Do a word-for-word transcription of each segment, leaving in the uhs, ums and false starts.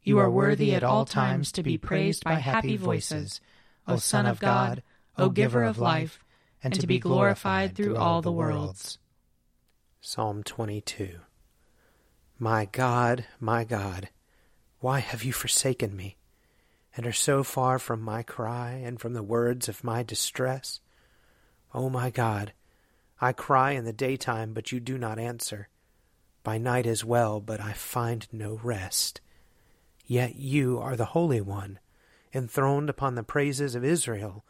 You are worthy at all times to be praised by happy voices, O Son of God, O Giver of life, and to be glorified through all the worlds. Psalm twenty-two. My God, my God, why have you forsaken me, and are so far from my cry and from the words of my distress? O my God, I cry in the daytime, but you do not answer. By night as well, but I find no rest. Yet you are the Holy One, enthroned upon the praises of Israel.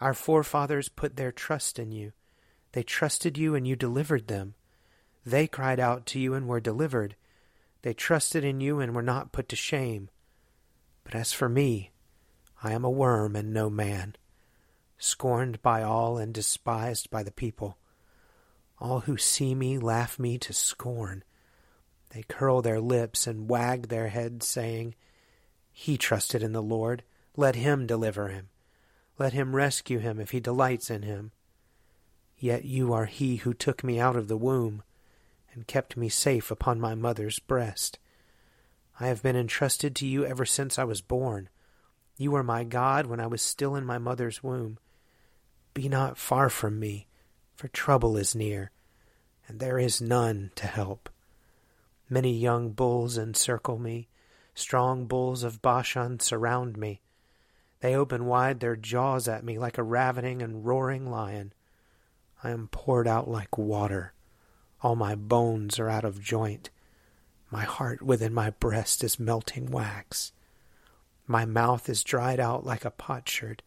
Our forefathers put their trust in you. They trusted you, and you delivered them. They cried out to you and were delivered. They trusted in you and were not put to shame. But as for me, I am a worm and no man, scorned by all and despised by the people. All who see me laugh me to scorn. They curl their lips and wag their heads, saying, He trusted in the Lord. Let him deliver him. Let him rescue him if he delights in him. Yet you are he who took me out of the womb and kept me safe upon my mother's breast. I have been entrusted to you ever since I was born. You were my God when I was still in my mother's womb. Be not far from me, for trouble is near, and there is none to help. Many young bulls encircle me. Strong bulls of Bashan surround me. They open wide their jaws at me like a ravening and roaring lion. I am poured out like water. All my bones are out of joint. My heart within my breast is melting wax. My mouth is dried out like a potsherd.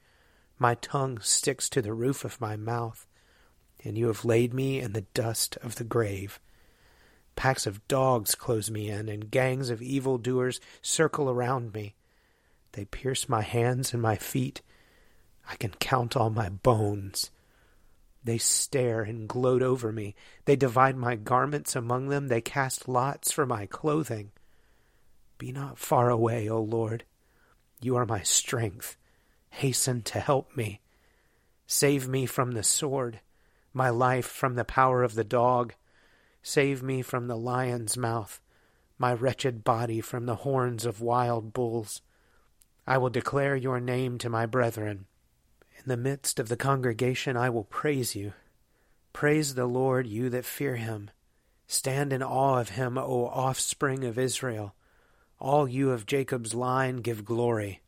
My tongue sticks to the roof of my mouth, and you have laid me in the dust of the grave. Packs of dogs close me in, and gangs of evildoers circle around me. They pierce my hands and my feet. I can count all my bones. They stare and gloat over me. They divide my garments among them. They cast lots for my clothing. Be not far away, O Lord. You are my strength. Hasten to help me. Save me from the sword, my life from the power of the dog. Save me from the lion's mouth, my wretched body from the horns of wild bulls. I will declare your name to my brethren. In the midst of the congregation I will praise you. Praise the Lord, you that fear him. Stand in awe of him, O offspring of Israel. All you of Jacob's line give glory.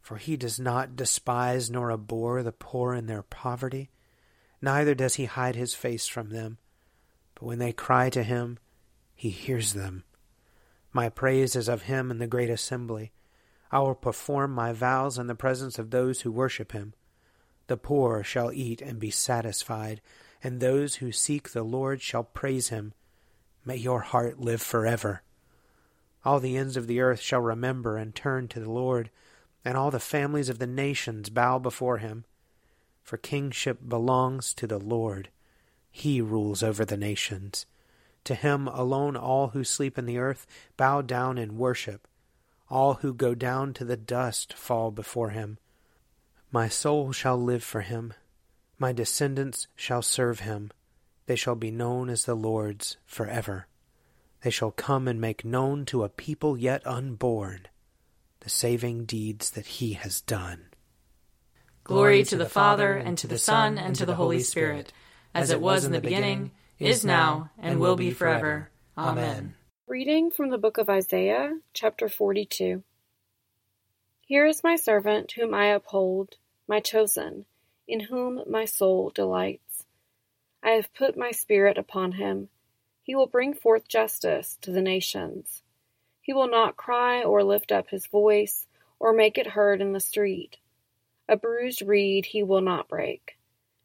For he does not despise nor abhor the poor in their poverty, neither does he hide his face from them. But when they cry to him, he hears them. My praise is of him in the great assembly. I will perform my vows in the presence of those who worship him. The poor shall eat and be satisfied, and those who seek the Lord shall praise him. May your heart live forever. All the ends of the earth shall remember and turn to the Lord, and all the families of the nations bow before him. For kingship belongs to the Lord. He rules over the nations. To him alone all who sleep in the earth bow down in worship. All who go down to the dust fall before him. My soul shall live for him. My descendants shall serve him. They shall be known as the Lord's forever. They shall come and make known to a people yet unborn the saving deeds that he has done. Glory to the Father, and to the Son, and to the Holy Spirit, as it was in the beginning, is now, and will be forever. Amen. Reading from the book of Isaiah, chapter forty-two. Here is my servant whom I uphold, my chosen, in whom my soul delights. I have put my spirit upon him. He will bring forth justice to the nations. He will not cry or lift up his voice or make it heard in the street. A bruised reed he will not break,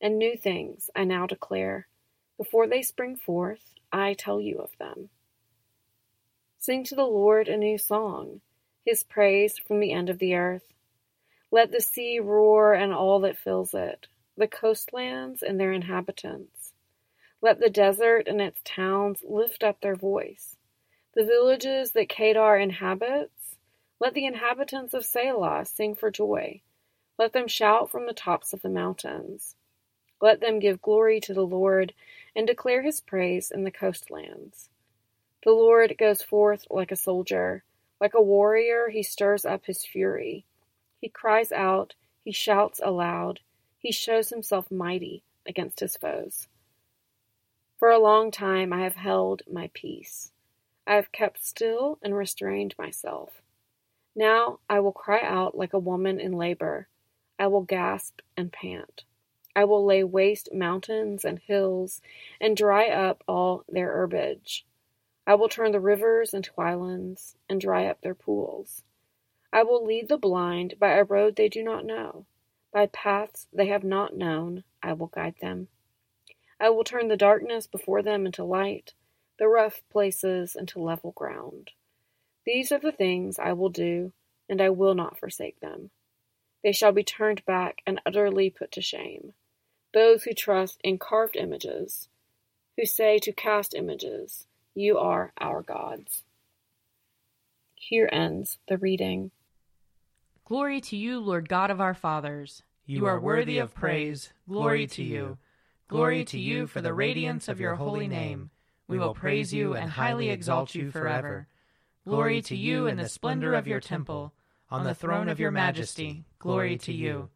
and new things I now declare. Before they spring forth, I tell you of them. Sing to the Lord a new song, his praise from the end of the earth. Let the sea roar and all that fills it, the coastlands and their inhabitants. Let the desert and its towns lift up their voice. The villages that Kedar inhabits, let the inhabitants of Selah sing for joy. Let them shout from the tops of the mountains. Let them give glory to the Lord and declare his praise in the coastlands. The Lord goes forth like a soldier. Like a warrior, he stirs up his fury. He cries out, he shouts aloud. He shows himself mighty against his foes. For a long time I have held my peace. I have kept still and restrained myself. Now I will cry out like a woman in labor. I will gasp and pant. I will lay waste mountains and hills and dry up all their herbage. I will turn the rivers into islands and dry up their pools. I will lead the blind by a road they do not know. By paths they have not known, I will guide them. I will turn the darkness before them into light, the rough places into level ground. These are the things I will do, and I will not forsake them. They shall be turned back and utterly put to shame. Those who trust in carved images, who say to cast images, you are our gods. Here ends the reading. Glory to you, Lord God of our fathers. You are worthy of praise. Glory to you. Glory to you for the radiance of your holy name. We will praise you and highly exalt you forever. Glory to you in the splendor of your temple. On the throne of your majesty, glory to you.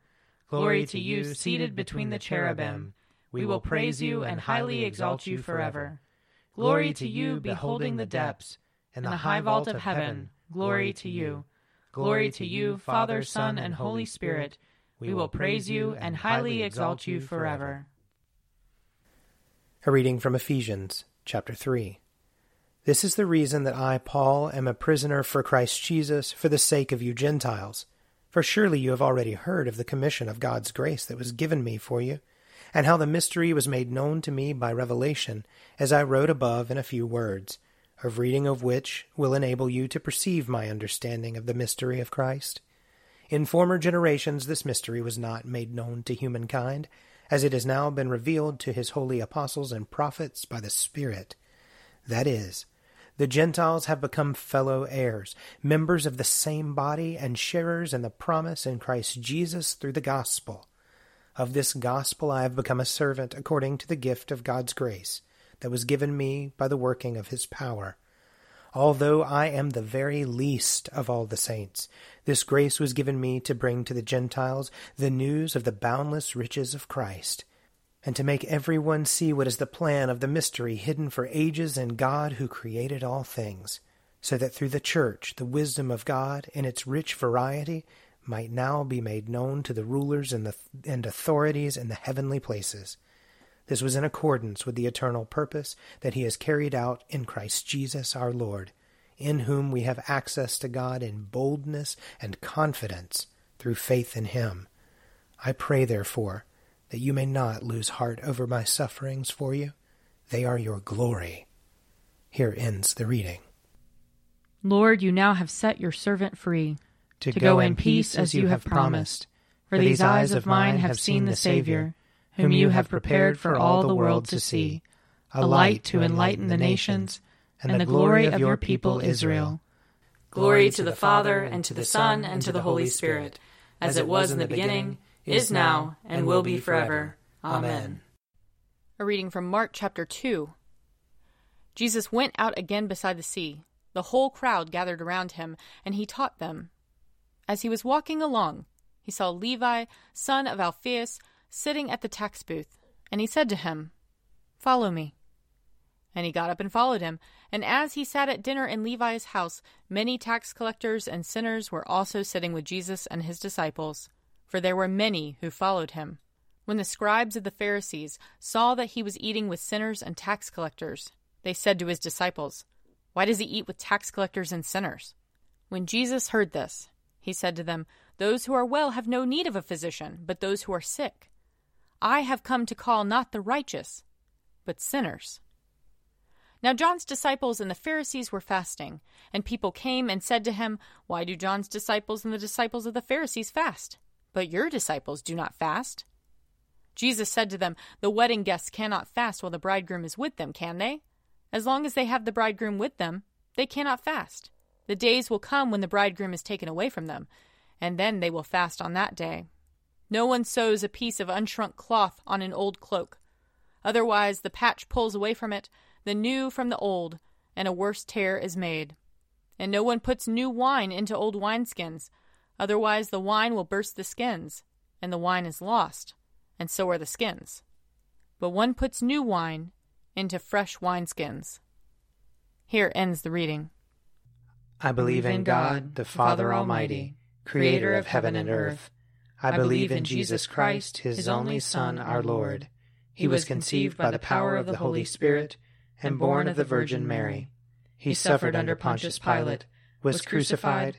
Glory to you, seated between the cherubim. We will praise you and highly exalt you forever. Glory to you, beholding the depths and the high vault of heaven. Glory to you. Glory to you, Father, Son, and Holy Spirit. We will praise you and highly exalt you forever. A reading from Ephesians, chapter three. This is the reason that I, Paul, am a prisoner for Christ Jesus for the sake of you Gentiles. For surely you have already heard of the commission of God's grace that was given me for you, and how the mystery was made known to me by revelation, as I wrote above in a few words, a reading of which will enable you to perceive my understanding of the mystery of Christ. In former generations this mystery was not made known to humankind, as it has now been revealed to his holy apostles and prophets by the Spirit. That is, the Gentiles have become fellow heirs, members of the same body, and sharers in the promise in Christ Jesus through the gospel. Of this gospel I have become a servant according to the gift of God's grace that was given me by the working of his power. although I am the very least of all the saints. This grace was given me to bring to the Gentiles the news of the boundless riches of Christ, and to make everyone see what is the plan of the mystery hidden for ages in God who created all things, so that through the Church the wisdom of God in its rich variety might now be made known to the rulers and, the, and authorities in the heavenly places. This was in accordance with the eternal purpose that he has carried out in Christ Jesus our Lord, in whom we have access to God in boldness and confidence through faith in him. I pray, therefore, that you may not lose heart over my sufferings for you. They are your glory. Here ends the reading. Lord, you now have set your servant free, to, to go, go in peace as you have promised. For these eyes of mine have seen the Savior, whom you have prepared for all the world to see, a light to enlighten the nations, and the glory of your people Israel. Glory to the Father, and to the Son, and to the Holy Spirit, as it was in the beginning, is now, and will be forever. Amen. A reading from Mark chapter two. Jesus went out again beside the sea. The whole crowd gathered around him, and he taught them. As he was walking along, he saw Levi, son of Alphaeus, sitting at the tax booth, and he said to him, "Follow me." And he got up and followed him. And as he sat at dinner in Levi's house, many tax collectors and sinners were also sitting with Jesus and his disciples, for there were many who followed him. When the scribes of the Pharisees saw that he was eating with sinners and tax collectors, they said to his disciples, "Why does he eat with tax collectors and sinners?" When Jesus heard this, he said to them, "Those who are well have no need of a physician, but those who are sick. I have come to call not the righteous, but sinners." Now John's disciples and the Pharisees were fasting, and people came and said to him, "Why do John's disciples and the disciples of the Pharisees fast, but your disciples do not fast?" Jesus said to them, "The wedding guests cannot fast while the bridegroom is with them, can they? As long as they have the bridegroom with them, they cannot fast. The days will come when the bridegroom is taken away from them, and then they will fast on that day. No one sews a piece of unshrunk cloth on an old cloak. Otherwise the patch pulls away from it, the new from the old, and a worse tear is made. And no one puts new wine into old wineskins. Otherwise the wine will burst the skins, and the wine is lost, and so are the skins. But one puts new wine into fresh wineskins." Here ends the reading. I believe in God, the Father Almighty, creator of heaven and earth. I believe in Jesus Christ, his only Son, our Lord. He was conceived by the power of the Holy Spirit, and born of the Virgin Mary. He suffered under Pontius Pilate, was crucified,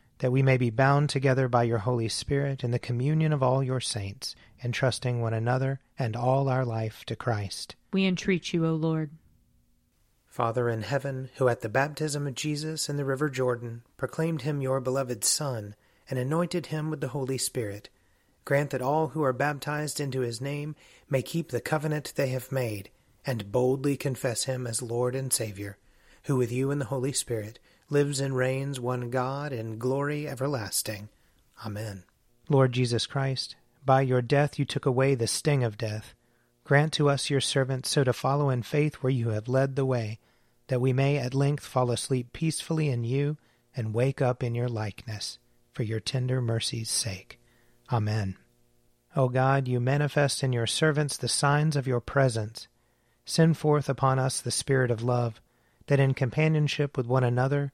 That we may be bound together by your Holy Spirit in the communion of all your saints, entrusting one another and all our life to Christ. We entreat you, O Lord. Father in heaven, who at the baptism of Jesus in the river Jordan proclaimed him your beloved Son, and anointed him with the Holy Spirit, grant that all who are baptized into his name may keep the covenant they have made, and boldly confess him as Lord and Savior, who with you in the Holy Spirit lives and reigns one God in glory everlasting. Amen. Lord Jesus Christ, by your death you took away the sting of death. Grant to us, your servants, so to follow in faith where you have led the way, that we may at length fall asleep peacefully in you and wake up in your likeness, for your tender mercy's sake. Amen. O God, you manifest in your servants the signs of your presence. Send forth upon us the Spirit of love, that in companionship with one another